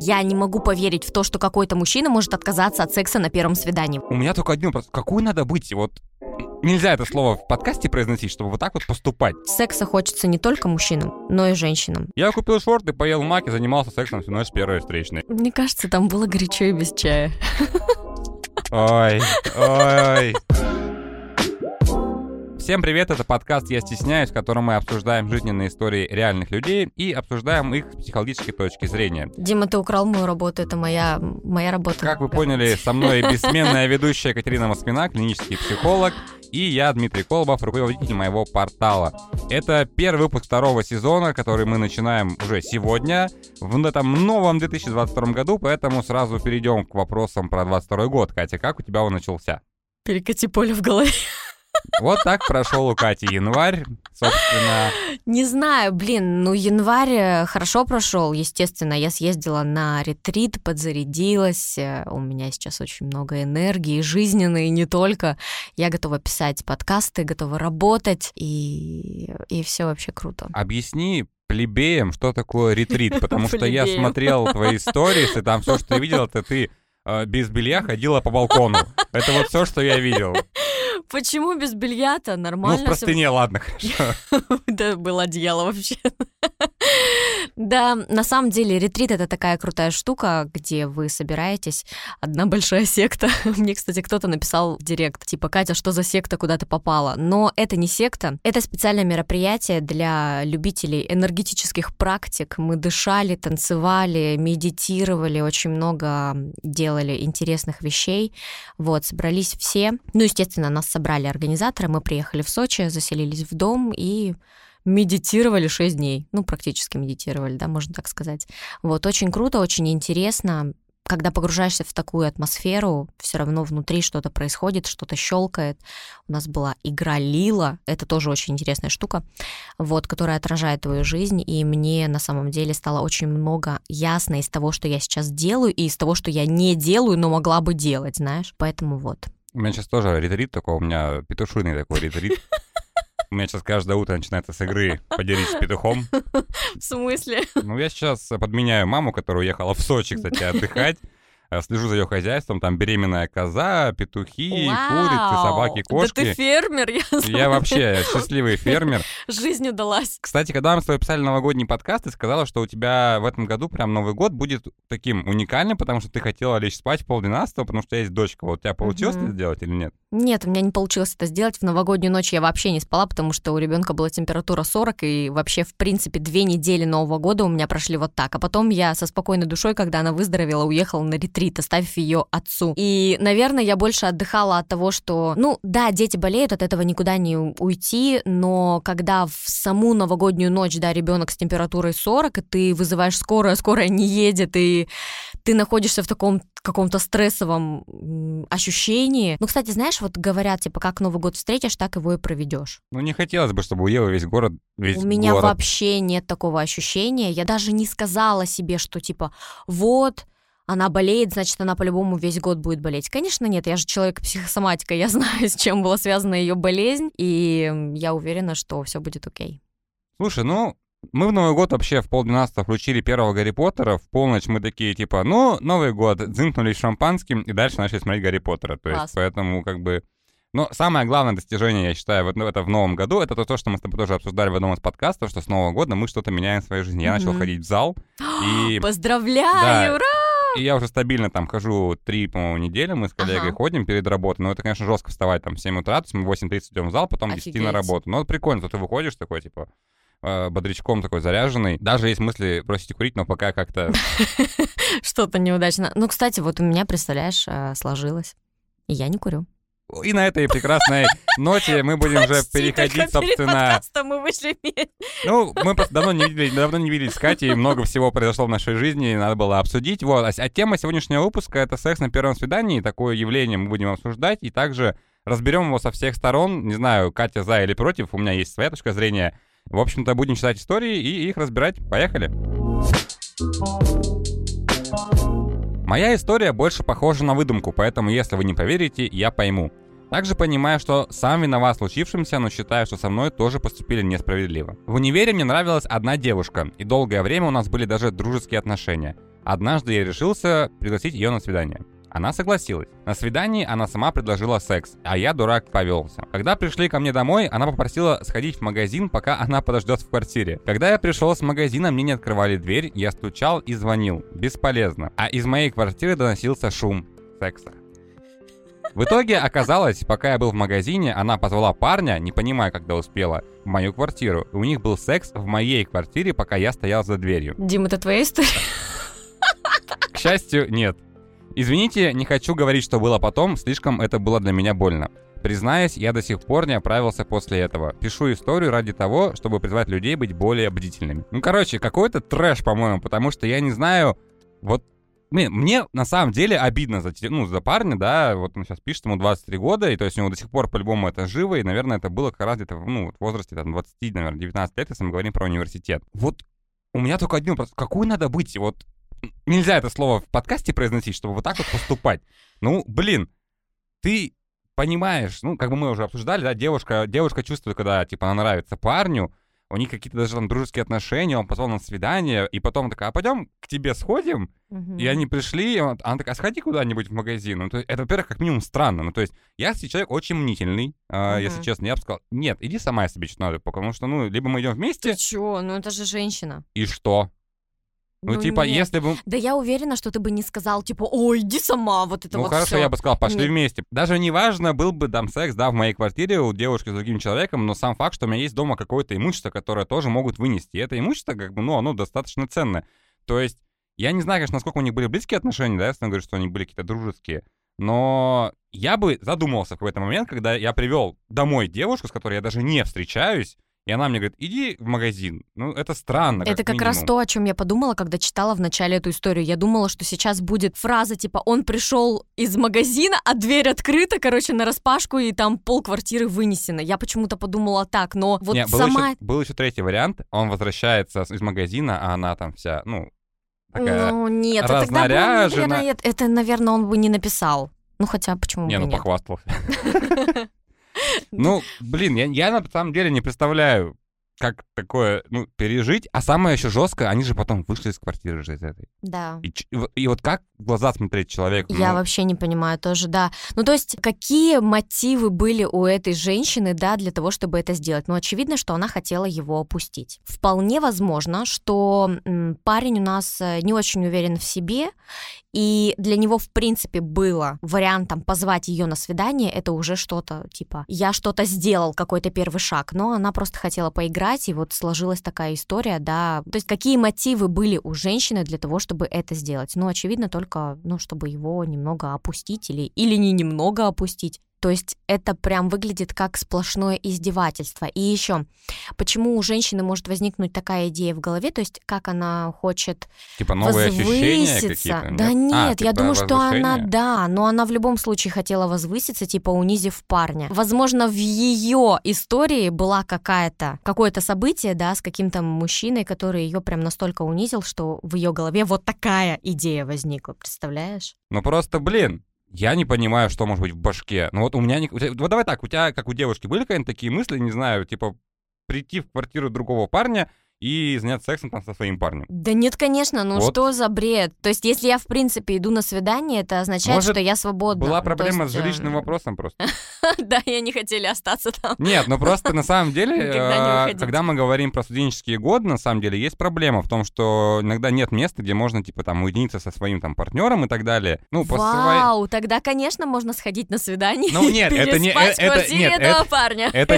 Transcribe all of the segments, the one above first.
Я не могу поверить в то, что какой-то мужчина может отказаться от секса на первом свидании. У меня только один вопрос. Какой надо быть? Вот нельзя это слово в подкасте произносить, чтобы вот так вот поступать. Секса хочется не только мужчинам, но и женщинам. Я купил шорты, поел мак и занимался сексом всю ночь с первой встречной. Мне кажется, там было горячо и без чая. Ой. Всем привет, это подкаст «Я стесняюсь», в котором мы обсуждаем жизненные истории реальных людей и обсуждаем их с психологической точки зрения. Дима, ты украл мою работу, это моя работа. Как вы поняли, со мной бессменная ведущая Катерина Москвина, клинический психолог, и я, Дмитрий Колобов, руководитель моего портала. Это первый выпуск второго сезона, который мы начинаем уже сегодня, в этом новом 2022 году, поэтому сразу перейдем к вопросам про 2022 год. Катя, как у тебя он начался? Перекати поле в голове. Вот так прошел у Кати январь, собственно. Не знаю, январь хорошо прошел, естественно. Я съездила на ретрит, подзарядилась. У меня сейчас очень много энергии, жизненной, и не только. Я готова писать подкасты, готова работать, и все вообще круто. Объясни плебеям, что такое ретрит, потому что я смотрел твои сторис, и там все, что я видел, это ты без белья ходила по балкону. Это вот все, что я видел. Почему без белья-то? Нормально. Ну, в простыне, все... ладно, хорошо. Да, было одеяло вообще. Да, на самом деле ретрит — это такая крутая штука, где вы собираетесь. Одна большая секта. Мне, кстати, кто-то написал в директ, типа, Катя, что за секта, куда ты попала? Но это не секта, это специальное мероприятие для любителей энергетических практик. Мы дышали, танцевали, медитировали, очень много делали интересных вещей. Вот, собрались все. Ну, естественно, нас собрали организаторы, мы приехали в Сочи, заселились в дом и... медитировали 6 дней. Ну, практически медитировали, да, можно так сказать. Вот, очень круто, очень интересно. Когда погружаешься в такую атмосферу, все равно внутри что-то происходит, что-то щелкает. У нас была игра «Лила», это тоже очень интересная штука, вот, которая отражает твою жизнь, и мне на самом деле стало очень много ясно из того, что я сейчас делаю, и из того, что я не делаю, но могла бы делать, знаешь. Поэтому вот. У меня сейчас тоже ретрит такой, у меня петушиный такой ретрит. У меня сейчас каждое утро начинается с игры «Поделись с петухом». В смысле? Ну, я сейчас подменяю маму, которая уехала в Сочи, кстати, отдыхать. Слежу за ее хозяйством. Там беременная коза, петухи, курицы, собаки, кошки. Да ты фермер, я вообще счастливый фермер. Жизнь удалась. Кстати, когда мы с тобой писали новогодний подкаст, ты сказала, что у тебя в этом году прям Новый год будет таким уникальным, потому что ты хотела лечь спать в 11:30, потому что у тебя есть дочка. Вот у тебя получилось это сделать или нет? Нет, у меня не получилось это сделать. В новогоднюю ночь я вообще не спала, потому что у ребенка была температура 40, и вообще, в принципе, 2 недели Нового года у меня прошли вот так. А потом я со спокойной душой, когда она выздоровела, уехала на ретрит, оставив ее отцу. И, наверное, я больше отдыхала от того, что... Ну, да, дети болеют, от этого никуда не уйти, но когда в саму новогоднюю ночь, да, ребенок с температурой 40, и ты вызываешь скорую, а скорая не едет, и ты находишься в таком каком-то стрессовом ощущении. Ну, кстати, знаешь, вот говорят, типа, как Новый год встретишь, так его и проведешь. Ну, не хотелось бы, чтобы уехал весь город. У меня вообще нет такого ощущения. Я даже не сказала себе, что, типа, вот... она болеет, значит, она по-любому весь год будет болеть. Конечно, нет, я же человек-психосоматика, я знаю, с чем была связана ее болезнь, и я уверена, что все будет окей. Слушай, ну, мы в Новый год вообще в 11:30 включили первого Гарри Поттера, в полночь мы такие, типа, ну, Новый год, дзынкнулись шампанским, и дальше начали смотреть Гарри Поттера. То есть, поэтому, как бы... Но самое главное достижение, я считаю, вот это в новом году, это то, что мы с тобой тоже обсуждали в одном из подкастов, что с Нового года мы что-то меняем в своей жизни. Я начал ходить в зал, и... Поздравляю, да, ура! И я уже стабильно там хожу 3, по-моему, недели, мы с коллегой ходим перед работой, но это, конечно, жестко вставать там в 7 утра, то есть мы в 8:30 идем в зал, потом 10 на работу. Но прикольно, то ты выходишь такой, типа, бодрячком такой заряженный. Даже есть мысли бросить курить, но пока как-то... Что-то неудачно. Ну, кстати, вот у меня, представляешь, сложилось. И я не курю. И на этой прекрасной ноте мы будем уже переходить, собственно... мы вышли вместе. Ну, мы просто давно не виделись с Катей, и много всего произошло в нашей жизни, и надо было обсудить. Вот. А тема сегодняшнего выпуска — это секс на первом свидании, такое явление мы будем обсуждать, и также разберем его со всех сторон. Не знаю, Катя за или против, у меня есть своя точка зрения. В общем-то, будем читать истории и их разбирать. Поехали! Моя история больше похожа на выдумку, поэтому, если вы не поверите, я пойму. Также понимаю, что сам виноват в случившемся, но считаю, что со мной тоже поступили несправедливо. В универе мне нравилась одна девушка, и долгое время у нас были даже дружеские отношения. Однажды я решился пригласить ее на свидание. Она согласилась. На свидании она сама предложила секс, а я, дурак, повелся. Когда пришли ко мне домой, она попросила сходить в магазин, пока она подождет в квартире. Когда я пришел с магазина, мне не открывали дверь, я стучал и звонил. Бесполезно. А из моей квартиры доносился шум секса. В итоге оказалось, пока я был в магазине, она позвала парня, не понимая, когда успела, в мою квартиру. И у них был секс в моей квартире, пока я стоял за дверью. Дим, это твоя история? К счастью, нет. Извините, не хочу говорить, что было потом, слишком это было для меня больно. Признаюсь, я до сих пор не оправился после этого. Пишу историю ради того, чтобы призвать людей быть более бдительными. Ну, короче, какой-то трэш, по-моему, потому что я не знаю, вот... Мне на самом деле обидно за парня, да, вот он сейчас пишет, ему 23 года, и то есть у него до сих пор по-любому это живо, и, наверное, это было как раз где-то, в возрасте, 20, наверное, 19 лет, если мы говорим про университет. Вот у меня только один вопрос, какой надо быть, вот... Нельзя это слово в подкасте произносить, чтобы вот так вот поступать. Ты понимаешь, как бы мы уже обсуждали, да, девушка чувствует, когда, она нравится парню, у них какие-то даже там дружеские отношения, он позвал на свидание, и потом такая, пойдем к тебе сходим, и они пришли, и она такая, сходи куда-нибудь в магазин. Это, во-первых, как минимум странно, я человек очень мнительный, если честно, я бы сказал, нет, иди сама себе что-то надо, потому что, либо мы идем вместе. Ты чё, это же женщина. И что? Нет. Если бы... Да я уверена, что ты бы не сказал, ой, иди сама, хорошо, я бы сказал, пошли вместе. Даже не важно, был бы там секс, да, в моей квартире у девушки с другим человеком, но сам факт, что у меня есть дома какое-то имущество, которое тоже могут вынести. И это имущество, оно достаточно ценное. То есть, я не знаю, конечно, насколько у них были близкие отношения, да, если я говорю, что они были какие-то дружеские, но я бы задумался в какой-то момент, когда я привел домой девушку, с которой я даже не встречаюсь, и она мне говорит, иди в магазин. Это странно. Это как раз то, о чем я подумала, когда читала в начале эту историю. Я думала, что сейчас будет фраза, он пришел из магазина, а дверь открыта, нараспашку, и там полквартиры вынесено. Я почему-то подумала так, но вот сама... Был еще третий вариант. Он возвращается из магазина, а она там вся, такая разнаряжена. Наверное, он бы не написал. Хотя почему бы нет? Похвастался. Я на самом деле не представляю, как такое, пережить. А самое еще жесткое, они же потом вышли из квартиры же из этой. Да. И вот как в глаза смотреть человеку? Я вообще не понимаю тоже, да. То есть, какие мотивы были у этой женщины, да, для того, чтобы это сделать? Очевидно, что она хотела его опустить. Вполне возможно, что парень у нас не очень уверен в себе, и для него, в принципе, было вариантом позвать ее на свидание, это уже что-то, я что-то сделал, какой-то первый шаг, но она просто хотела поиграть, и вот сложилась такая история, да. То есть какие мотивы были у женщины для того, чтобы это сделать? Очевидно, только, чтобы его немного опустить или не немного опустить. То есть это прям выглядит как сплошное издевательство. И еще, почему у женщины может возникнуть такая идея в голове, то есть как она хочет новые ощущения какие-то? Да нет, я думаю, что она, но она в любом случае хотела возвыситься, унизив парня. Возможно, в ее истории была какое-то событие, да, с каким-то мужчиной, который ее прям настолько унизил, что в ее голове вот такая идея возникла, представляешь? Я не понимаю, что может быть в башке. У меня... давай так, у тебя, как у девушки, были какие-нибудь такие мысли, не знаю, прийти в квартиру другого парня и заняться сексом там со своим парнем? Да нет, конечно, что за бред? То есть, если я, в принципе, иду на свидание, это означает, что я свободна. Была проблема с жилищным вопросом просто. Да, и они хотели остаться там. Нет, просто на самом деле, когда мы говорим про студенческие годы, на самом деле есть проблема в том, что иногда нет места, где можно, уединиться со своим там партнером и так далее. Вау, тогда, конечно, можно сходить на свидание и переспать в квартире этого парня. Это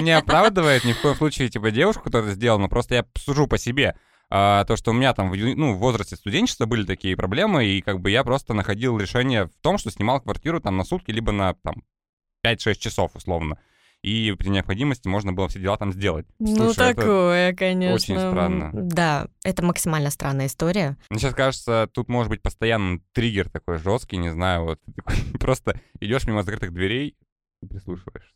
не оправдывает ни в коем случае, девушку, которая сделала. Но просто я сужу по себе, то, что у меня там в возрасте студенчества были такие проблемы, и я просто находил решение в том, что снимал квартиру там на сутки, либо на 5-6 часов условно. И при необходимости можно было все дела там сделать. Слушай, такое, конечно. Очень странно. Да, это максимально странная история. Мне сейчас кажется, тут может быть постоянный триггер такой жесткий, не знаю, просто идешь мимо закрытых дверей, прислушиваешься.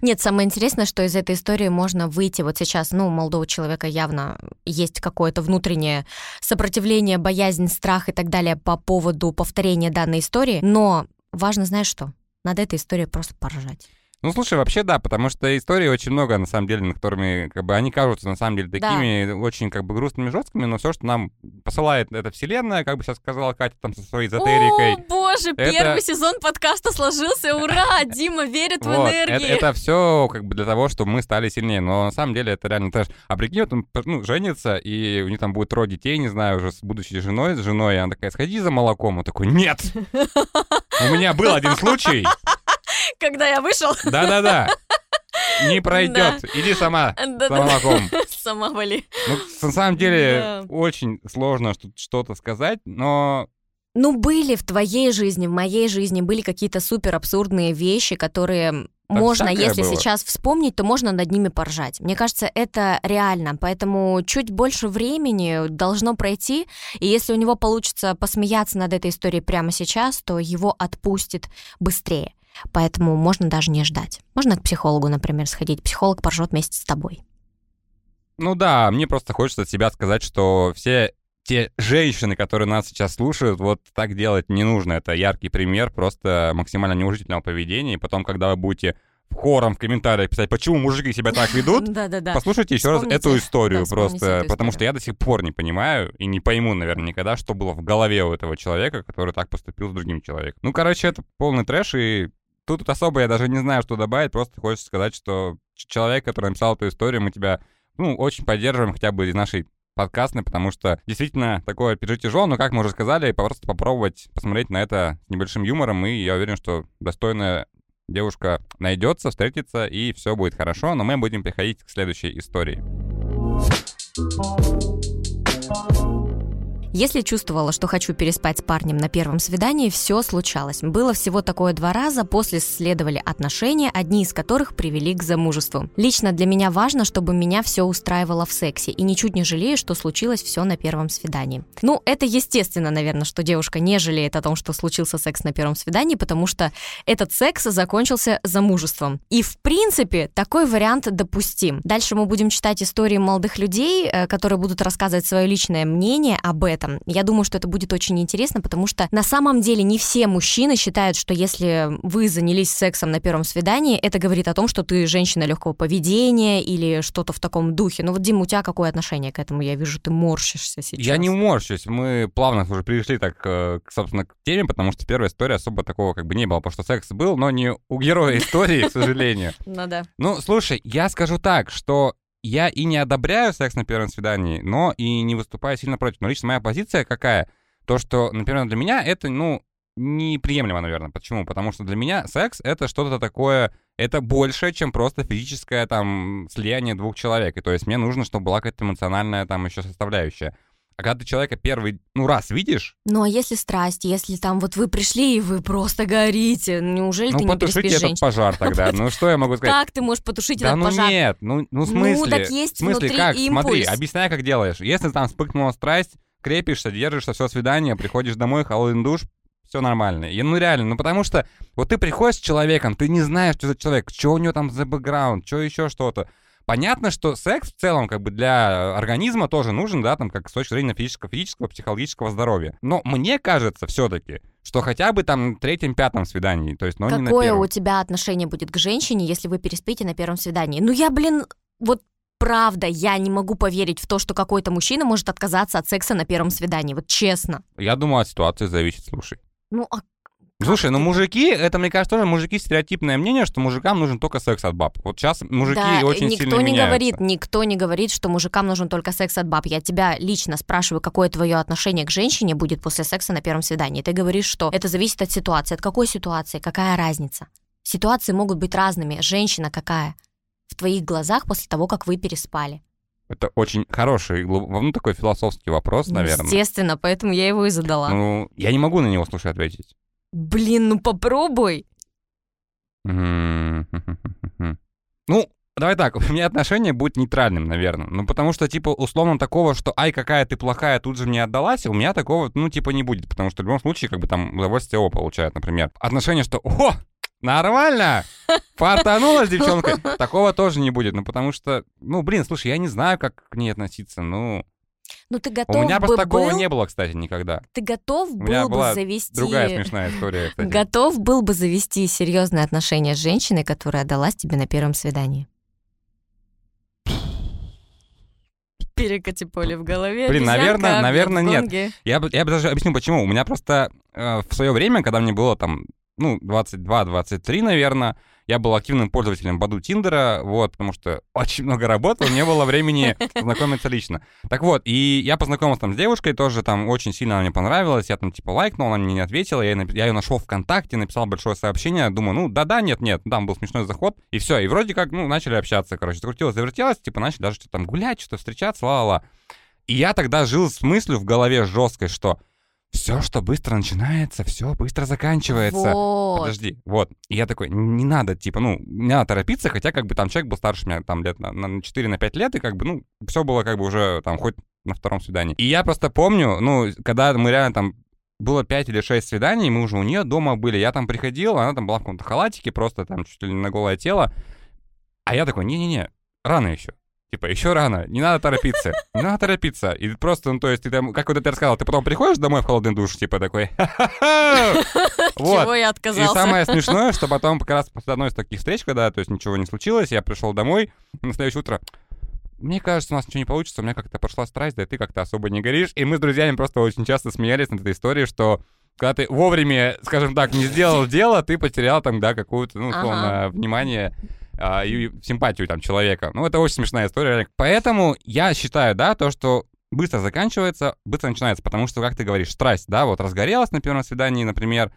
Нет, самое интересное, что из этой истории можно выйти. Вот сейчас, у молодого человека явно есть какое-то внутреннее сопротивление, боязнь, страх и так далее по поводу повторения данной истории. Но важно, знаешь что? Над этой историей просто поржать. Ну, слушай, вообще да, потому что истории очень много, на самом деле, на которыми, как бы, они кажутся, на самом деле, такими очень, как бы, грустными, жесткими, но все, что нам посылает эта вселенная, как бы сейчас сказала Катя там со своей эзотерикой. О, боже, это... первый сезон подкаста сложился, ура! Дима верит в энергию. Это все, как бы, для того, чтобы мы стали сильнее, но на самом деле это реально тоже. А прикинь, вот он, ну, женится, и у них там будет трое детей, не знаю, уже с будущей женой, с женой, и она такая, сходи за молоком, он такой, нет! У меня был один случай, когда я вышел. Да-да-да. Не пройдет. Да. Иди сама. Да, с молоком. Да. Сама вали. Ну, на самом деле, да, очень сложно что-то сказать, но... Ну, были в твоей жизни, в моей жизни были какие-то супер абсурдные вещи, которые... Так можно, если было сейчас вспомнить, то можно над ними поржать. Мне кажется, это реально, поэтому чуть больше времени должно пройти, и если у него получится посмеяться над этой историей прямо сейчас, то его отпустит быстрее. Поэтому можно даже не ждать. Можно к психологу, например, сходить. Психолог поржет вместе с тобой. Ну да, мне просто хочется от себя сказать, что все те женщины, которые нас сейчас слушают, вот так делать не нужно. Это яркий пример просто максимально неуважительного поведения. И потом, когда вы будете хором в комментариях писать, почему мужики себя так ведут, послушайте еще раз эту историю просто. Потому что я до сих пор не понимаю и не пойму, наверное, никогда, что было в голове у этого человека, который так поступил с другим человеком. Ну, короче, это полный трэш, и тут особо я даже не знаю, что добавить. Просто хочется сказать, что человек, который написал эту историю, мы тебя, ну, очень поддерживаем хотя бы из нашей подкастной, потому что действительно такое пережить тяжело, но, как мы уже сказали, просто попробовать посмотреть на это с небольшим юмором, и я уверен, что достойная девушка найдется, встретится, и все будет хорошо, но мы будем переходить к следующей истории. Если чувствовала, что хочу переспать с парнем на первом свидании, все случалось. Было всего такое 2 раза, после следовали отношения, одни из которых привели к замужеству. Лично для меня важно, чтобы меня все устраивало в сексе, и ничуть не жалею, что случилось все на первом свидании. Ну, это естественно, наверное, что девушка не жалеет о том, что случился секс на первом свидании, потому что этот секс закончился замужеством. И, в принципе, такой вариант допустим. Дальше мы будем читать истории молодых людей, которые будут рассказывать свое личное мнение об этом. Я думаю, что это будет очень интересно, потому что на самом деле не все мужчины считают, что если вы занялись сексом на первом свидании, это говорит о том, что ты женщина легкого поведения или что-то в таком духе. Ну вот, Дим, у тебя какое отношение к этому? Я вижу, ты морщишься сейчас. Я не морщусь. Мы плавно уже перешли так, собственно, к теме, потому что первая история особо такого как бы не было, потому что секс был, но не у героя истории, к сожалению. Ну да. Ну, слушай, я скажу так, что я и не одобряю секс на первом свидании, но и не выступаю сильно против. Но лично моя позиция какая? То, что, например, для меня это, ну, неприемлемо, наверное. Почему? Потому что для меня секс — это что-то такое... Это больше, чем просто физическое, там, слияние 2 человек. И то есть мне нужно, чтобы была какая-то эмоциональная, там, еще составляющая. А когда ты человека первый, ну, раз видишь... Ну, а если страсть, если там вот вы пришли, и вы просто горите, неужели ты не переспишь женщину? Ну, потушите этот пожар тогда. Ну, что я могу сказать? Как ты можешь потушить этот пожар? Да ну нет, ну в смысле? Ну, так есть внутри импульс. Как? Смотри, объясняй, как делаешь. Если там вспыхнула страсть, крепишься, держишься, все свидание, приходишь домой, холодный душ, все нормально. И, ну, реально, ну, потому что вот ты приходишь с человеком, ты не знаешь, что за человек, что у него там за бэкграунд, что еще что-то. Понятно, что секс в целом как бы для организма тоже нужен, да, там как с точки зрения физического, психологического здоровья. Но мне кажется все-таки, что хотя бы там на 3-5 свидании, то есть, но не на первом. Какое у тебя отношение будет к женщине, если вы переспите на первом свидании? Ну я, вот правда, я не могу поверить в то, что какой-то мужчина может отказаться от секса на первом свидании, вот честно. Я думаю, от ситуации зависит, слушай. Ну а слушай, ну мужики, это, мне кажется, тоже мужики стереотипное мнение, что мужикам нужен только секс от баб. Вот сейчас мужики да, очень сильно меняются. Никто не говорит, что мужикам нужен только секс от баб. Я тебя лично спрашиваю, какое твое отношение к женщине будет после секса на первом свидании. Ты говоришь, что это зависит от ситуации. От какой ситуации? Какая разница? Ситуации могут быть разными. Женщина какая? В твоих глазах после того, как вы переспали. Это очень хороший, ну, такой философский вопрос, наверное. Естественно, поэтому я его и задала. Ну, я не могу на него, слушай, ответить. Блин, ну попробуй. Ну, давай так, у меня отношение будет нейтральным, наверное. Ну, потому что, типа, условно такого, что «ай, какая ты плохая, тут же мне отдалась», у меня такого, ну, типа, не будет. Потому что в любом случае, как бы, там, удовольствие оба получают, например. Отношение, что «о, нормально, фартанулась девчонка», такого тоже не будет. Ну, потому что, ну, блин, слушай, я не знаю, как к ней относиться, ну... Ну, ты готов бы был... У меня просто такого не было, кстати, никогда. Ты готов был бы завести... Другая смешная история, кстати. Готов был бы завести серьезные отношения с женщиной, которая отдалась тебе на первом свидании? Перекати поле в голове. Блин, наверное, нет. Я бы даже объясню, почему. У меня просто в свое время, когда мне было там, ну, 22-23, наверное, я был активным пользователем Баду Тиндера, вот, потому что очень много работал, не было времени знакомиться лично. Так вот, и я познакомился там с девушкой, тоже там очень сильно она мне понравилась, я там типа лайкнул, она мне не ответила, я ее нашел ВКонтакте, написал большое сообщение, думаю, ну да-да, нет-нет, там был смешной заход, и все, и вроде как, ну, начали общаться, короче, закрутилось-завертелось, типа начали даже что-то там гулять, что-то встречаться, ла-ла-ла. И я тогда жил с мыслью в голове жесткой, что... Все, что быстро начинается, все быстро заканчивается. Вот. Подожди, вот. И я такой, не надо, типа, ну, не надо торопиться, хотя как бы там человек был старше меня там лет на 4-5 лет, и как бы, ну, все было как бы уже там хоть на втором свидании. И я просто помню, ну, когда мы реально там, было 5 или 6 свиданий, мы уже у нее дома были, я там приходил, она там была в каком-то халатике, просто там чуть ли не на голое тело, а я такой, не-не-не, рано еще. Типа, еще рано, не надо торопиться, не надо торопиться. И просто, ну, то есть, ты там, как вот это рассказал, ты потом приходишь домой в холодный душ, типа, такой, ха-ха-ха! Чего я отказался? И самое смешное, что потом, как раз после одной из таких встреч, когда, то есть, ничего не случилось, я пришел домой, на следующее утро, мне кажется, у нас ничего не получится, у меня как-то прошла страсть, да и ты как-то особо не горишь. И мы с друзьями просто очень часто смеялись над этой историей, что... Когда ты вовремя, скажем так, не сделал дело, ты потерял там, да, какую-то, ну, условно, внимание и симпатию там человека. Ну, это очень смешная история. Поэтому я считаю, да, то, что быстро заканчивается, быстро начинается, потому что, как ты говоришь, страсть, да, вот разгорелась на первом свидании, например,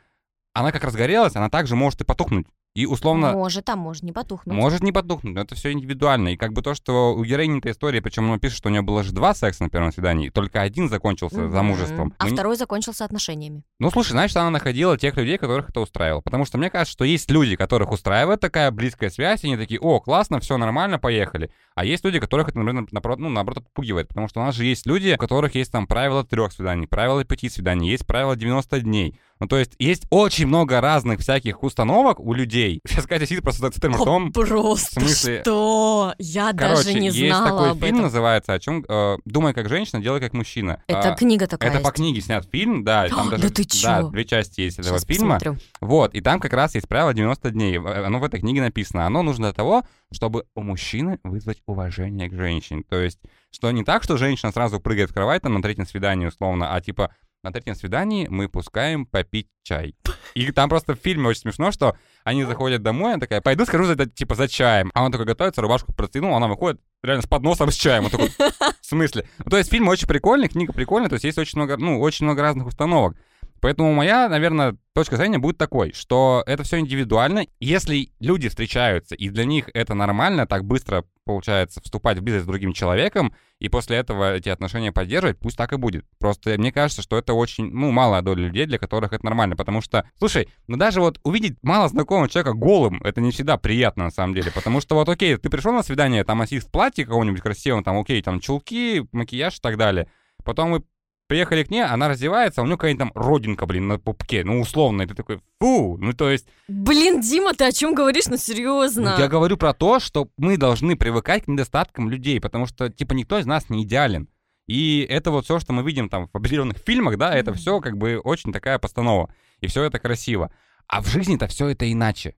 она как разгорелась, она также может и потухнуть. И условно... Может, а может не потухнуть. Может не потухнуть, но это все индивидуально. И как бы то, что у героини этой истории, причем она пишет, что у нее было же 2 секса на первом свидании, только один закончился замужеством. А второй закончился отношениями. Ну, слушай, значит, она находила тех людей, которых это устраивало. Потому что мне кажется, что есть люди, которых устраивает такая близкая связь, и они такие, о, классно, все нормально, поехали. А есть люди, которых это, например, наоборот, отпугивает. Потому что у нас же есть люди, у которых есть там правило 3 свиданий, правило 5 свиданий, есть правило 90 дней. Ну, то есть, есть очень много разных всяких установок у людей. Сейчас Катя сидит просто с ртом. Просто в смысле... что? Я даже не знала об этом. Короче, есть такой фильм, называется, о чем... «Думай как женщина, делай как мужчина». Это книга такая. Это по книге снят фильм, да. Там даже, да ты чё? Да, 2 части есть этого фильма. Сейчас посмотрю. Вот, и там как раз есть правило 90 дней. Оно в этой книге написано. Оно нужно для того, чтобы у мужчины вызвать уважение к женщине. То есть, что не так, что женщина сразу прыгает в кровать там на третьем свидании условно, а типа... На третьем свидании мы пускаем попить чай. И там просто в фильме очень смешно, что они заходят домой, она такая, пойду скажу, типа, за чаем. А он такой готовится, рубашку протянул, она выходит реально с подносом с чаем. Он такой, в смысле? Ну, то есть фильм очень прикольный, книга прикольная, то есть есть очень много разных установок. Поэтому моя, наверное, точка зрения будет такой, что это все индивидуально. Если люди встречаются, и для них это нормально, так быстро получается вступать в близость с другим человеком, и после этого эти отношения поддерживать, пусть так и будет. Просто мне кажется, что это очень, ну, малая доля людей, для которых это нормально, потому что, слушай, ну даже вот увидеть малознакомого человека голым, это не всегда приятно на самом деле, потому что вот окей, ты пришел на свидание, там осист в платье какого-нибудь красивого, там окей, там чулки, макияж и так далее, потом вы приехали к ней, она раздевается, а у нее какая-нибудь там родинка, блин, на пупке, ну, условно, и ты такой, фу, ну, то есть... Блин, Дима, ты о чем говоришь, ну, серьезно? Я говорю про то, что мы должны привыкать к недостаткам людей, потому что, типа, никто из нас не идеален. И это вот все, что мы видим там в определенных фильмах, да, это все как бы очень такая постанова, и все это красиво. А в жизни-то все это иначе.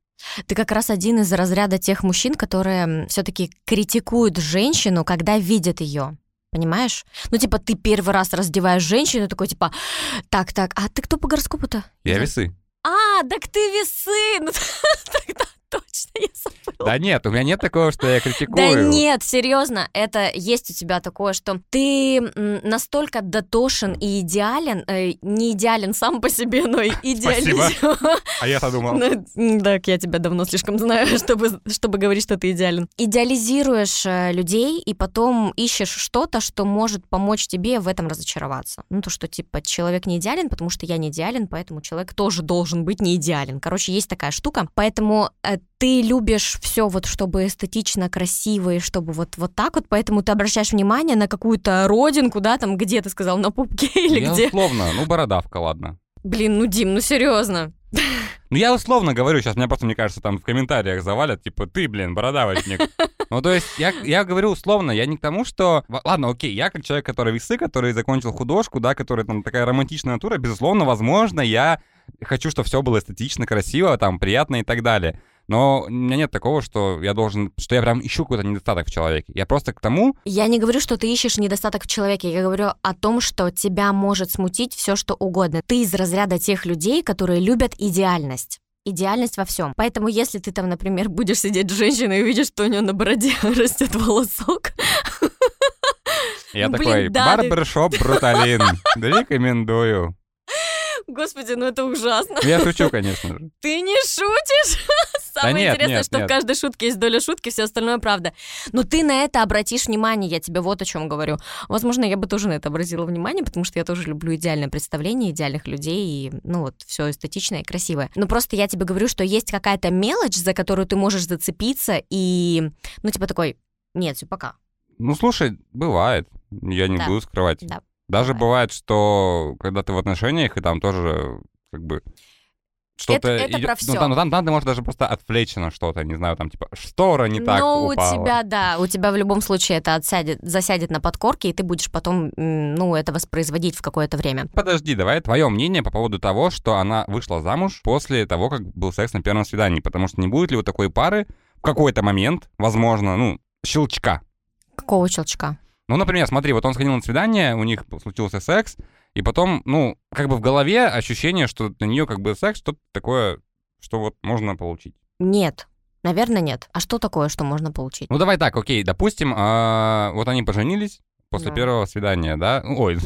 Ты как раз один из разряда тех мужчин, которые все-таки критикуют женщину, когда видят ее. Понимаешь? Ну, типа, ты первый раз раздеваешь женщину, такой, типа, так, а ты кто по гороскопу-то? Я весы. А, так ты весы! Ну, тогда точно я забыла. Да нет, у меня нет такого, что я критикую. Да нет, серьезно, это есть у тебя такое, что ты настолько дотошен и идеален, не идеален сам по себе, но и идеализируешь. Спасибо, а я-то думал. Так, я тебя давно слишком знаю, чтобы говорить, что ты идеален. Идеализируешь людей, и потом ищешь что-то, что может помочь тебе в этом разочароваться. Ну, то, что, типа, человек не идеален, потому что я не идеален, поэтому человек тоже должен быть не идеален. Короче, есть такая штука, поэтому... Ты любишь все вот, чтобы эстетично, красиво, и чтобы вот так вот, поэтому ты обращаешь внимание на какую-то родинку, да, там, где ты сказал, на пупке или я где? Условно, ну, бородавка, ладно. Блин, ну, Дим, ну, серьезно. Ну, я условно говорю сейчас, меня просто, мне кажется, там в комментариях завалят, типа, ты, блин, бородавочник. Ну, то есть, я говорю условно, я не к тому, что... Ладно, окей, я как человек, который весы, который закончил художку, да, который там такая романтичная натура, безусловно, возможно, я хочу, чтобы все было эстетично, красиво, там, приятно и так далее. Но у меня нет такого, что я должен, что я прям ищу какой-то недостаток в человеке. Я просто к тому... Я не говорю, что ты ищешь недостаток в человеке. Я говорю о том, что тебя может смутить все, что угодно. Ты из разряда тех людей, которые любят идеальность. Идеальность во всем. Поэтому если ты там, например, будешь сидеть с женщиной и увидишь, что у нее на бороде растет волосок... Я такой, барбершоп Бруталин, рекомендую. Господи, ну это ужасно. Я шучу, конечно же. Ты не шутишь? Самое интересное, что в каждой шутке есть доля шутки, все остальное правда. Но ты на это обратишь внимание, я тебе вот о чем говорю. Возможно, я бы тоже на это обратила внимание, потому что я тоже люблю идеальное представление, идеальных людей, и, ну вот, все эстетичное и красивое. Но просто я тебе говорю, что есть какая-то мелочь, за которую ты можешь зацепиться, и, ну, типа такой, нет, все, пока. Ну, слушай, бывает, я не буду скрывать. Да. Даже бывает, что когда ты в отношениях, и там тоже как бы что-то... Это идет... про все. Ну, там ты можешь даже просто отвлечься на что-то, не знаю, там типа штора не так упала. Ну, у тебя, да, у тебя в любом случае это засядет на подкорке, и ты будешь потом, ну, это воспроизводить в какое-то время. Подожди, давай твое мнение по поводу того, что она вышла замуж после того, как был секс на первом свидании, потому что не будет ли у такой пары в какой-то момент, возможно, ну, щелчка. Какого щелчка? Ну, например, смотри, вот он сходил на свидание, у них случился секс, и потом, ну, как бы в голове ощущение, что на нее как бы секс, что-то такое, что вот можно получить. Нет, наверное, нет. А что такое, что можно получить? Ну, давай так, окей, допустим, вот они поженились после первого свидания, да? Ой,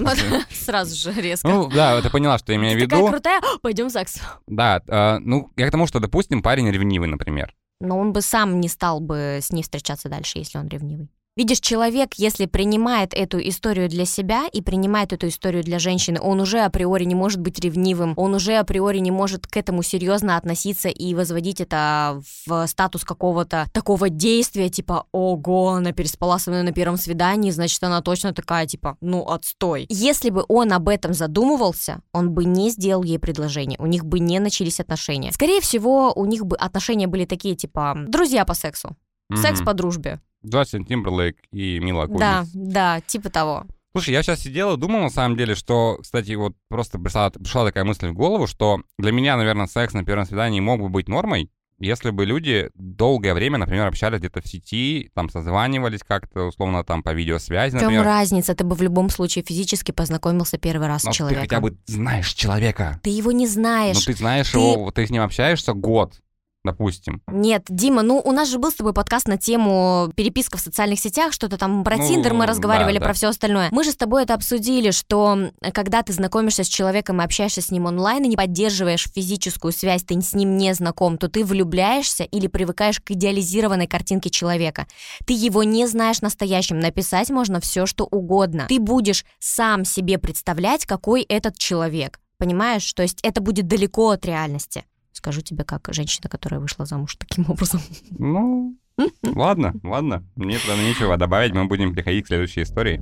сразу же резко. Ну, да, ты поняла, что я имею в виду. Такая крутая, пойдем в секс. Да, ну, я к тому, что, допустим, парень ревнивый, например. Но он бы сам не стал бы с ней встречаться дальше, если он ревнивый. Видишь, человек, если принимает эту историю для себя и принимает эту историю для женщины, он уже априори не может быть ревнивым, он уже априори не может к этому серьезно относиться и возводить это в статус какого-то такого действия, типа, ого, она переспала со мной на первом свидании, значит, она точно такая, типа, ну, отстой. Если бы он об этом задумывался, он бы не сделал ей предложение, у них бы не начались отношения. Скорее всего, у них бы отношения были такие, типа, друзья по сексу, секс по дружбе. Джастин Тимберлейк и Мила Кунис. Да, типа того. Слушай, я сейчас сидел и думал, на самом деле, что, кстати, вот просто пришла такая мысль в голову, что для меня, наверное, секс на первом свидании мог бы быть нормой, если бы люди долгое время, например, общались где-то в сети, там созванивались как-то, условно, там по видеосвязи, например. В чем разница? Ты бы в любом случае физически познакомился первый раз с человеком. Ты хотя бы знаешь человека. Ты его не знаешь. Ну, ты знаешь его, ты с ним общаешься год. Допустим. Нет, Дима, ну у нас же был с тобой подкаст на тему переписка в социальных сетях, что-то там про Тиндер мы разговаривали, про все остальное. Мы же с тобой это обсудили, что когда ты знакомишься с человеком и общаешься с ним онлайн, и не поддерживаешь физическую связь, ты с ним не знаком, то ты влюбляешься или привыкаешь к идеализированной картинке человека. Ты его не знаешь настоящим, написать можно все, что угодно. Ты будешь сам себе представлять, какой этот человек, понимаешь? То есть это будет далеко от реальности. Скажу тебе, как женщина, которая вышла замуж таким образом. Ну, ладно. Мне там нечего добавить, мы будем переходить к следующей истории.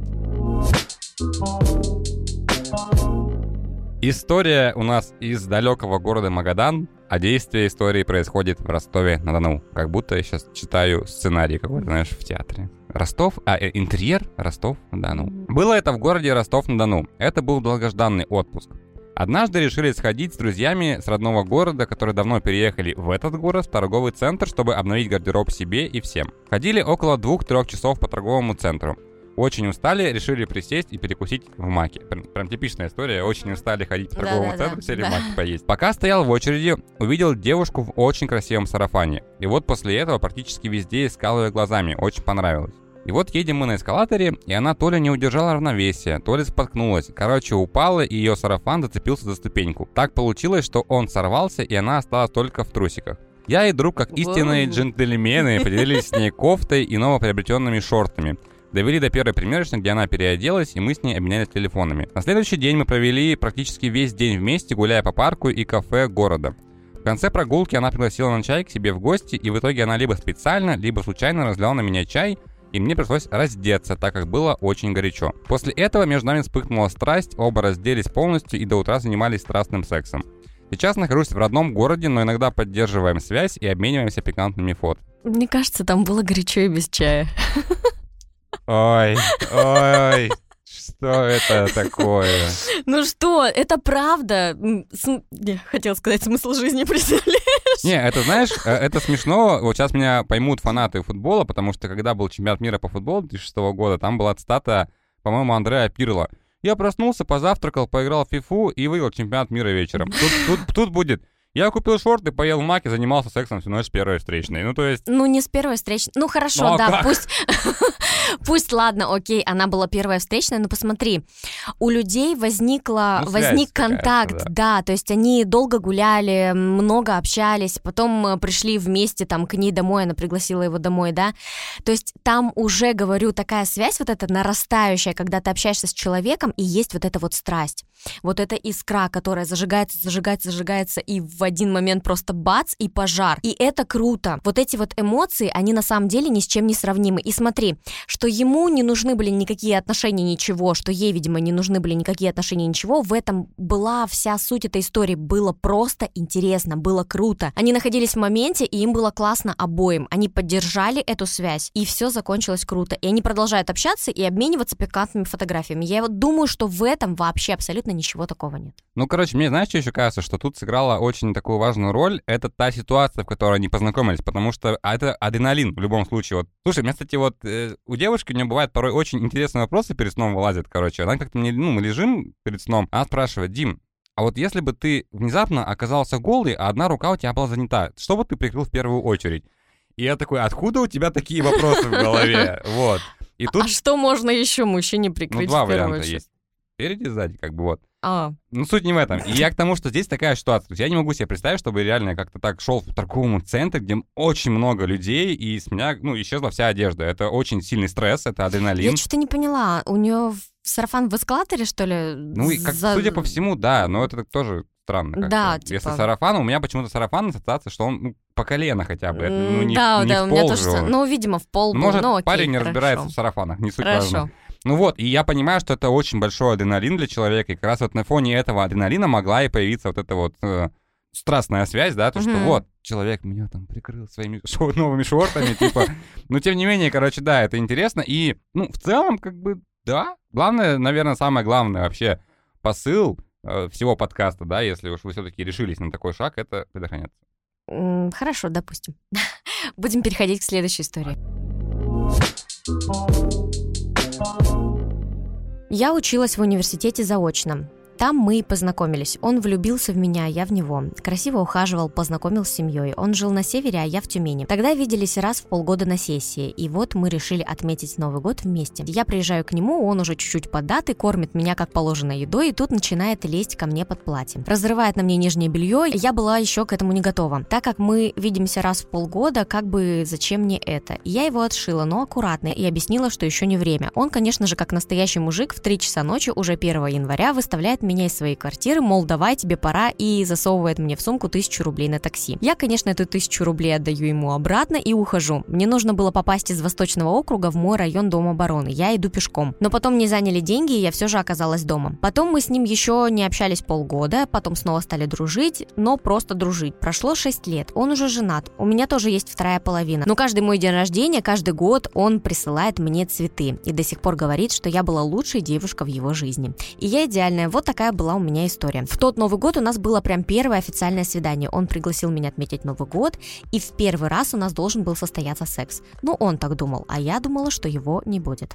История у нас из далекого города Магадан, а действие истории происходит в Ростове-на-Дону. Как будто я сейчас читаю сценарий какой-то, знаешь, в театре. Ростов, интерьер Ростов-на-Дону. Было это в городе Ростов-на-Дону. Это был долгожданный отпуск. Однажды решили сходить с друзьями с родного города, которые давно переехали в этот город, в торговый центр, чтобы обновить гардероб себе и всем. Ходили около 2-3 часов по торговому центру. Очень устали, решили присесть и перекусить в Маке. Прям типичная история, очень устали ходить по торговому центру, сели в Маке поесть. Пока стоял в очереди, увидел девушку в очень красивом сарафане. И вот после этого практически везде искал ее глазами, очень понравилось. И вот едем мы на эскалаторе, и она то ли не удержала равновесия, то ли споткнулась. Короче, упала, и ее сарафан зацепился за ступеньку. Так получилось, что он сорвался, и она осталась только в трусиках. Я и друг, как истинные джентльмены, поделились с ней кофтой и новоприобретенными шортами. Довели до первой примерочной, где она переоделась, и мы с ней обменялись телефонами. На следующий день мы провели практически весь день вместе, гуляя по парку и кафе города. В конце прогулки она пригласила на чай к себе в гости, и в итоге она либо специально, либо случайно разлила на меня чай, и мне пришлось раздеться, так как было очень горячо. После этого между нами вспыхнула страсть, оба разделись полностью и до утра занимались страстным сексом. Сейчас нахожусь в родном городе, но иногда поддерживаем связь и обмениваемся пикантными фото. Мне кажется, там было горячо и без чая. Ой, что это такое? Ну что, это правда. Я хотела сказать, смысл жизни представляешь? Не, это, знаешь, это смешно. Вот сейчас меня поймут фанаты футбола, потому что когда был чемпионат мира по футболу 2006 года, там была цитата, по-моему, Андреа Пирло. Я проснулся, позавтракал, поиграл в фифу и выиграл чемпионат мира вечером. Тут будет. Я купил шорты, поел маки, занимался сексом всю ночь с первой встречной. Ну, то есть... Ну, не с первой встречной. Ну, хорошо, но да, как? Пусть, ладно, окей, она была первая встречная, но посмотри, у людей возник контакт, да, то есть они долго гуляли, много общались, потом пришли вместе там к ней домой, она пригласила его домой, да, то есть там уже, говорю, такая связь вот эта нарастающая, когда ты общаешься с человеком, и есть вот эта вот страсть, вот эта искра, которая зажигается, и в один момент просто бац, и пожар. И это круто. Вот эти вот эмоции, они на самом деле ни с чем не сравнимы. И смотри, что ему не нужны были никакие отношения, ничего, что ей, видимо, не нужны были никакие отношения, ничего, в этом была вся суть этой истории. Было просто интересно, было круто. Они находились в моменте, и им было классно обоим. Они поддержали эту связь, и все закончилось круто. И они продолжают общаться и обмениваться пикантными фотографиями. Я вот думаю, что в этом вообще абсолютно ничего такого нет. Ну, короче, мне, знаешь, что еще кажется, что тут сыграла очень такую важную роль, это та ситуация, в которой они познакомились, потому что это адреналин в любом случае. Вот, слушай, у меня, кстати, вот у девушки, у нее бывают порой очень интересные вопросы перед сном вылазят, короче. Она как-то мне, мы лежим перед сном, она спрашивает: Дим, а вот если бы ты внезапно оказался голый, а одна рука у тебя была занята, что бы ты прикрыл в первую очередь? И я такой: откуда у тебя такие вопросы в голове? Вот. И тут... А что можно еще мужчине прикрыть в первую очередь? Ну, два варианта есть. Спереди, сзади, как бы вот. Ну, суть не в этом. И я к тому, что здесь такая ситуация. То есть я не могу себе представить, чтобы реально как-то так шел в торговом центре, где очень много людей, и с меня, ну, исчезла вся одежда. Это очень сильный стресс, это адреналин. Я что-то не поняла. У нее сарафан в эскалаторе, что ли? Ну, и как, судя по всему, да. Но это тоже странно как-то. Да, типа... Если сарафан, у меня почему-то сарафан ассоциация, что он по колено хотя бы. Ну, не, да, не да, в пол у меня тоже. Же ну, видимо, в пол. Может, ну, окей, парень не хорошо. Разбирается в сарафанах, не суть хорошо. Важно. Ну вот, и я понимаю, что это очень большой адреналин для человека, и как раз вот на фоне этого адреналина могла и появиться вот эта вот страстная связь, да, то, что вот, человек меня там прикрыл своими новыми шортами, типа, но тем не менее, короче, да, это интересно, и, ну, в целом, как бы, да, главное, наверное, самое главное вообще посыл всего подкаста, да, если уж вы все-таки решились на такой шаг, это предохраняться. Хорошо, допустим. Будем переходить к следующей истории. Я училась в университете заочно. Там мы и познакомились. Он влюбился в меня, а я в него. Красиво ухаживал, познакомил с семьей. Он жил на севере, а я в Тюмени. Тогда виделись раз в полгода на сессии. И вот мы решили отметить Новый год вместе. Я приезжаю к нему, он уже чуть-чуть податый, кормит меня как положено едой, и тут начинает лезть ко мне под платье. Разрывает на мне нижнее белье, я была еще к этому не готова. Так как мы видимся раз в полгода, как бы зачем мне это? Я его отшила, но аккуратно, и объяснила, что еще не время. Он, конечно же, как настоящий мужик, в 3 часа ночи, уже 1 января, выставляет меня из своей квартиры, мол, давай, тебе пора, и засовывает мне в сумку 1000 рублей на такси. Я, конечно, эту 1000 рублей отдаю ему обратно и ухожу. Мне нужно было попасть из Восточного округа в мой район Дома обороны. Я иду пешком. Но потом мне заняли деньги, и я все же оказалась дома. Потом мы с ним еще не общались полгода, потом снова стали дружить, но просто дружить. Прошло 6 лет, он уже женат, у меня тоже есть вторая половина. Но каждый мой день рождения, каждый год он присылает мне цветы и до сих пор говорит, что я была лучшей девушкой в его жизни. И я идеальная, вот такая была у меня история. В тот Новый год у нас было прям первое официальное свидание. Он пригласил меня отметить Новый год, и в первый раз у нас должен был состояться секс. Ну, он так думал, а я думала, что его не будет.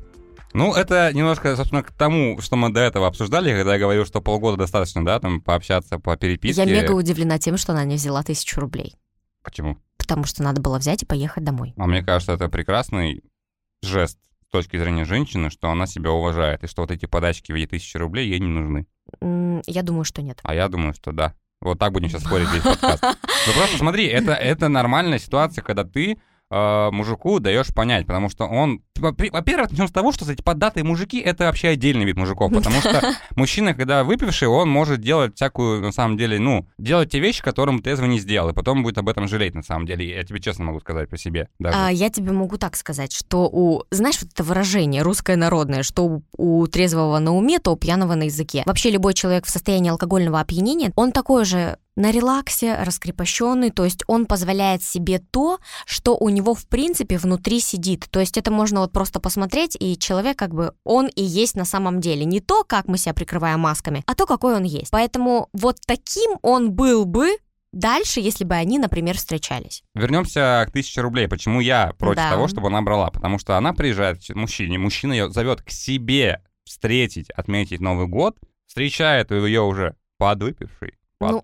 Ну, это немножко, собственно, к тому, что мы до этого обсуждали, когда я говорил, что полгода достаточно, да, там, пообщаться по переписке. Я мега удивлена тем, что она не взяла 1000 рублей. Почему? Потому что надо было взять и поехать домой. А мне кажется, это прекрасный жест с точки зрения женщины, что она себя уважает, и что вот эти подачки в виде 1000 рублей ей не нужны. Я думаю, что нет. А я думаю, что да. Вот так будем сейчас спорить весь подкаст. Ну просто смотри, это нормальная ситуация, когда ты мужику даешь понять, потому что он Во-первых, начнем с того, что, кстати, поддатые мужики — это вообще отдельный вид мужиков, потому что мужчина, когда выпивший, он может делать всякую, на самом деле, делать те вещи, которым ты этого не сделал, и потом будет об этом жалеть, на самом деле. Я тебе честно могу сказать по себе. Я тебе могу так сказать, что знаешь, вот это выражение русское народное, что у трезвого на уме, то у пьяного на языке. Вообще любой человек в состоянии алкогольного опьянения, он такой же на релаксе, раскрепощенный, то есть он позволяет себе то, что у него, в принципе, внутри сидит. То есть это можно вот просто посмотреть, и человек как бы он и есть на самом деле. Не то, как мы себя прикрываем масками, а то, какой он есть. Поэтому вот таким он был бы дальше, если бы они, например, встречались. Вернемся к 1000 рублей. Почему я против того, чтобы она брала? Потому что она приезжает к мужчине, мужчина ее зовет к себе встретить, отметить Новый год, встречает ее уже подвыпивший.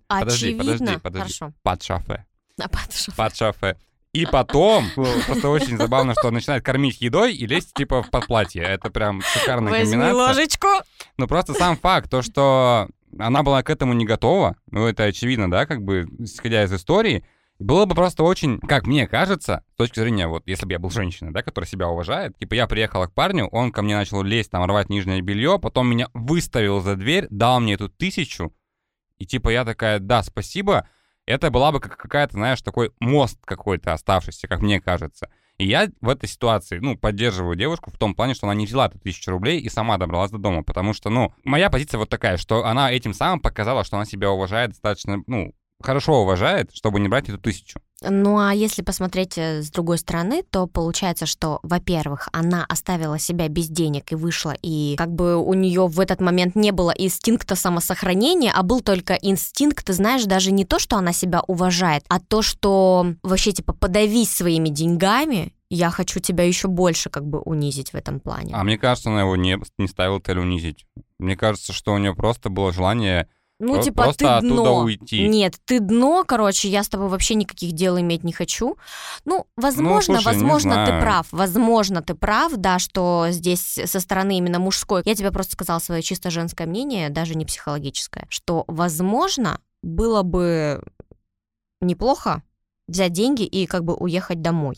Подожди. Хорошо. Под шофе. И потом, просто очень забавно, что он начинает кормить едой и лезть типа в подплатье. Это прям шикарная комбинация. Возьми ложечку. Ну просто сам факт, то, что она была к этому не готова, это очевидно, да, как бы, исходя из истории. Было бы просто очень, как мне кажется, с точки зрения, вот, если бы я был женщиной, да, которая себя уважает, типа я приехала к парню, он ко мне начал лезть, там, рвать нижнее белье, потом меня выставил за дверь, дал мне эту 1000, и типа я такая, да, спасибо, это была бы какая-то, знаешь, такой мост какой-то оставшийся, как мне кажется. И я в этой ситуации, поддерживаю девушку в том плане, что она не взяла эту 1000 рублей и сама добралась до дома, потому что, моя позиция вот такая, что она этим самым показала, что она себя уважает достаточно, хорошо уважает, чтобы не брать эту 1000. Ну, а если посмотреть с другой стороны, то получается, что, во-первых, она оставила себя без денег и вышла, и как бы у нее в этот момент не было инстинкта самосохранения, а был только инстинкт, ты знаешь, даже не то, что она себя уважает, а то, что вообще, типа, подавись своими деньгами, я хочу тебя еще больше как бы унизить в этом плане. А мне кажется, она его не ставила цель унизить. Мне кажется, что у нее просто было желание... Просто ты дно. Уйти. Нет, ты дно, короче, я с тобой вообще никаких дел иметь не хочу. Возможно, ты прав. Возможно, ты прав, да, что здесь со стороны именно мужской. Я тебе просто сказала свое чисто женское мнение, даже не психологическое, что, возможно, было бы неплохо взять деньги и как бы уехать домой.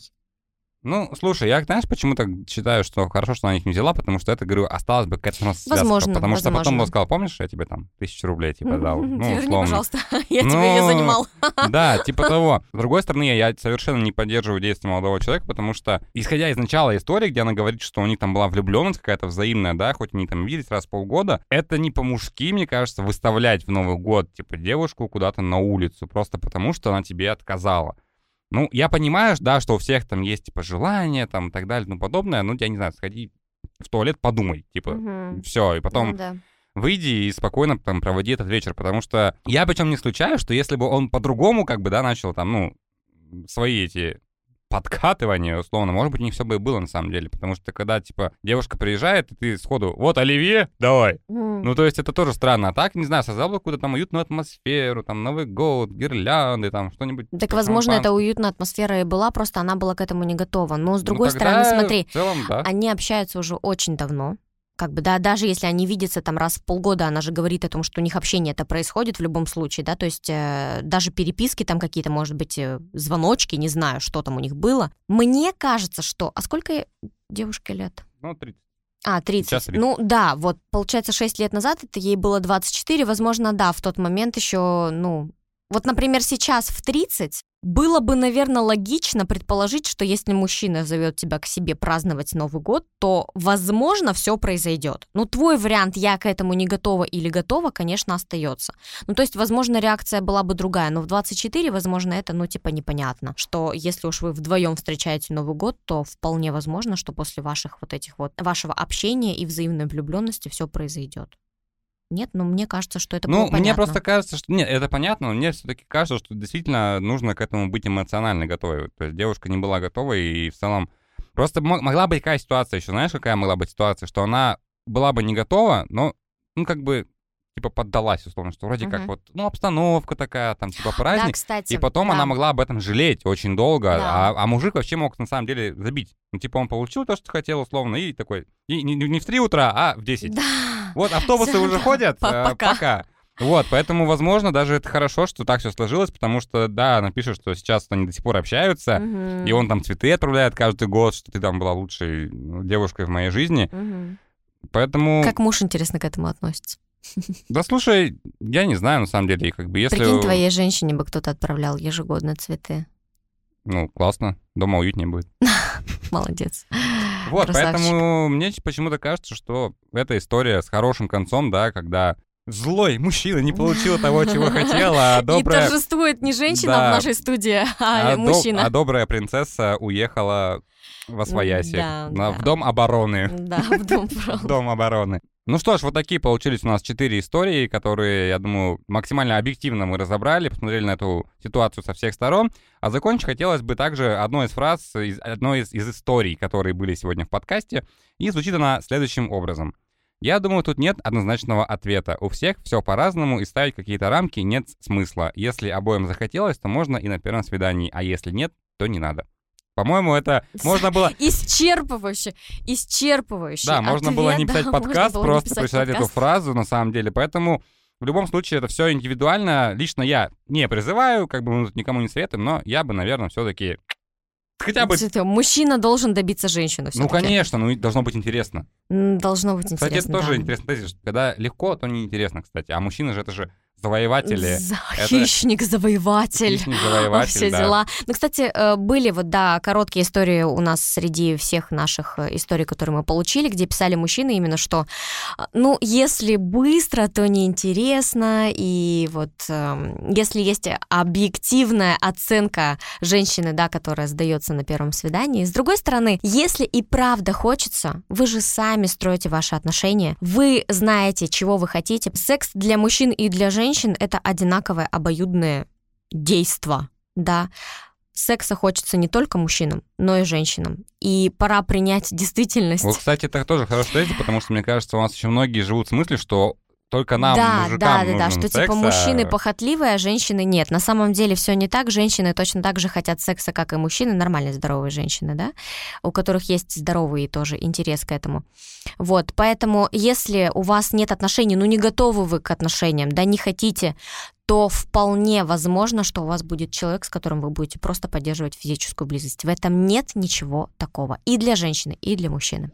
Слушай, я, знаешь, почему так считаю, что хорошо, что она их не взяла, потому что это, говорю, осталось бы какая-то у нас связка. Возможно. Что потом он сказал, помнишь, я тебе там 1000 рублей, типа, дал? Верни, пожалуйста, я тебе ее занимал. Да, типа того. С другой стороны, я совершенно не поддерживаю действия молодого человека, потому что, исходя из начала истории, где она говорит, что у них там была влюбленность какая-то взаимная, да, хоть они там виделись раз в полгода, это не по-мужски, мне кажется, выставлять в Новый год, типа, девушку куда-то на улицу, просто потому что она тебе отказала. Я понимаю, да, что у всех там есть, типа, желания, там, и так далее, и тому подобное, я не знаю, сходи в туалет, подумай, типа, все, и потом выйди и спокойно там проводи этот вечер, потому что я причем не исключаю, что если бы он по-другому, как бы, да, начал там, свои эти подкатывания, условно, может быть, не все бы и было на самом деле, потому что когда, типа, девушка приезжает, и ты сходу, вот, оливье, давай. То есть это тоже странно. А так, не знаю, создал бы какую-то там уютную атмосферу, там, Новый год, гирлянды, там, что-нибудь. Так, возможно, эта уютная атмосфера и была, просто она была к этому не готова. Но, с другой стороны, смотри, в целом, да. Они общаются уже очень давно. Как бы, да, даже если они видятся там раз в полгода, она же говорит о том, что у них общение это происходит в любом случае, да, то есть даже переписки там какие-то, может быть, звоночки, не знаю, что там у них было. Мне кажется, что... А сколько девушке лет? 30. 30. Сейчас 30. Получается, 6 лет назад это ей было 24, возможно, да, в тот момент еще, Вот, например, сейчас в 30 было бы, наверное, логично предположить, что если мужчина зовет тебя к себе праздновать Новый год, то, возможно, все произойдет. Но твой вариант «я к этому не готова» или «готова», конечно, остается. То есть, возможно, реакция была бы другая, но в 24, возможно, это, непонятно, что если уж вы вдвоем встречаете Новый год, то вполне возможно, что после ваших вот этих вот, вашего общения и взаимной влюбленности все произойдет. Нет, но мне кажется, что это было понятно. Мне просто кажется, что... Нет, это понятно, но мне все-таки кажется, что действительно нужно к этому быть эмоционально готовой. То есть девушка не была готова, и в целом... Просто могла быть какая ситуация еще, знаешь, какая могла быть ситуация, что она была бы не готова, но, как бы... типа поддалась, условно, что вроде как вот, обстановка такая, там, типа праздник. Да, кстати, и потом она могла об этом жалеть очень долго, а мужик вообще мог на самом деле забить. Он получил то, что хотел, условно, и такой, и не в 3 утра, а в 10. Да. Вот автобусы уже ходят, пока. Вот, поэтому, возможно, даже это хорошо, что так все сложилось, потому что, да, она пишет, что сейчас они до сих пор общаются, и он там цветы отправляет каждый год, что ты там была лучшей девушкой в моей жизни. Поэтому... Как муж, интересно, к этому относится? Да, слушай, я не знаю, на самом деле, как бы если... Прикинь, твоей женщине бы кто-то отправлял ежегодно цветы. Ну, классно. Дома уютнее будет. Молодец. Вот, красавчик. Поэтому мне почему-то кажется, что эта история с хорошим концом, да, когда злой мужчина не получил того, чего хотел, а добрая... И торжествует не женщина в нашей студии, а мужчина. А добрая принцесса уехала во свояси. В дом обороны. Да, в дом обороны. В дом обороны. Ну что ж, вот такие получились у нас 4 истории, которые, я думаю, максимально объективно мы разобрали, посмотрели на эту ситуацию со всех сторон. А закончить хотелось бы также одной из фраз, одной из историй, которые были сегодня в подкасте, и звучит она следующим образом. Я думаю, тут нет однозначного ответа. У всех все по-разному, и ставить какие-то рамки нет смысла. Если обоим захотелось, то можно и на первом свидании, а если нет, то не надо. По-моему, это можно было... Исчерпывающе. Да, можно было не писать подкаст, просто прочитать эту фразу, на самом деле. Поэтому в любом случае это все индивидуально. Лично я не призываю, как бы мы тут никому не советуем, но я бы, наверное, все-таки... Хотя бы... Мужчина должен добиться женщины все-таки. Ну, конечно, ну должно быть интересно. Должно быть интересно, кстати, это тоже интересно. Когда легко, то неинтересно, кстати. А мужчина же, это же... Завоеватели. Хищник-завоеватель. Хищник-завоеватель, все дела. Ну, кстати, были вот, да, короткие истории у нас среди всех наших историй, которые мы получили, где писали мужчины именно что, ну, если быстро, то неинтересно, и вот если есть объективная оценка женщины, да, которая сдается на первом свидании. С другой стороны, если и правда хочется, вы же сами строите ваши отношения, вы знаете, чего вы хотите. Секс для мужчин и для женщин это одинаковое обоюдное действо, да. Секса хочется не только мужчинам, но и женщинам. И пора принять действительность. Вот, кстати, это тоже хорошо тезис, потому что, мне кажется, у нас очень многие живут с мыслью, что только нам, да, мужикам, нужен секс. Да, что секс, типа мужчины похотливые, а женщины нет. На самом деле все не так. Женщины точно так же хотят секса, как и мужчины, нормальные здоровые женщины, да, у которых есть здоровый тоже интерес к этому. Вот, поэтому если у вас нет отношений, ну не готовы вы к отношениям, да, не хотите, то вполне возможно, что у вас будет человек, с которым вы будете просто поддерживать физическую близость. В этом нет ничего такого и для женщины, и для мужчины.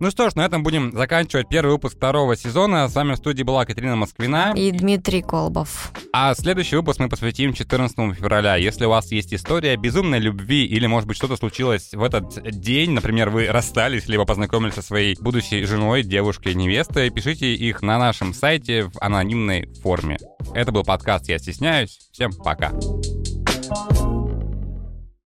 Ну что ж, на этом будем заканчивать первый выпуск 2-го сезона. С вами в студии была Катерина Москвина и Дмитрий Колобов. А следующий выпуск мы посвятим 14 февраля. Если у вас есть история безумной любви или, может быть, что-то случилось в этот день, например, вы расстались, либо познакомились со своей будущей женой, девушкой, невестой, пишите их на нашем сайте в анонимной форме. Это был подкаст «Я стесняюсь». Всем пока.